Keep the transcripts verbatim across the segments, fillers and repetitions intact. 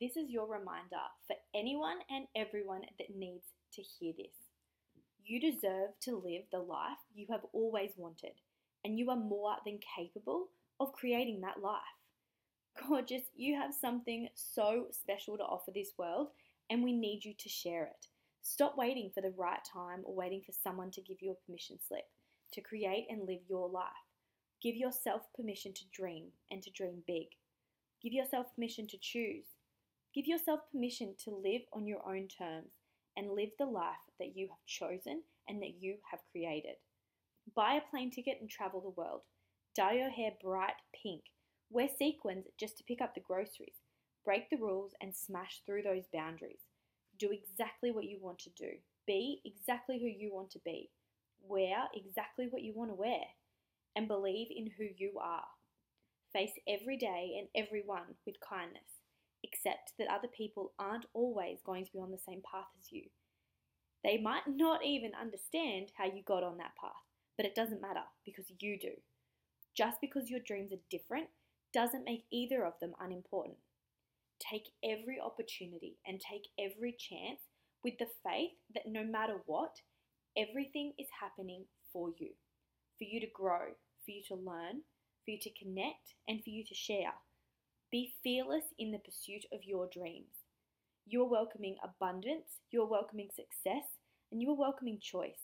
This is your reminder for anyone and everyone that needs to hear this. You deserve to live the life you have always wanted, and you are more than capable of creating that life. Gorgeous, you have something so special to offer this world, and we need you to share it. Stop waiting for the right time or waiting for someone to give you a permission slip to create and live your life. Give yourself permission to dream and to dream big. Give yourself permission to choose. Give yourself permission to live on your own terms and live the life that you have chosen and that you have created. Buy a plane ticket and travel the world. Dye your hair bright pink. Wear sequins just to pick up the groceries. Break the rules and smash through those boundaries. Do exactly what you want to do. Be exactly who you want to be. Wear exactly what you want to wear. And believe in who you are. Face every day and everyone with kindness. Accept that other people aren't always going to be on the same path as you. They might not even understand how you got on that path, but it doesn't matter because you do. Just because your dreams are different doesn't make either of them unimportant. Take every opportunity and take every chance with the faith that no matter what, everything is happening for you. For you to grow, for you to learn, for you to connect, and for you to share. Be fearless in the pursuit of your dreams. You are welcoming abundance, you are welcoming success, and you are welcoming choice.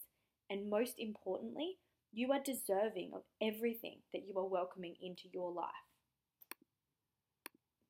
And most importantly, you are deserving of everything that you are welcoming into your life.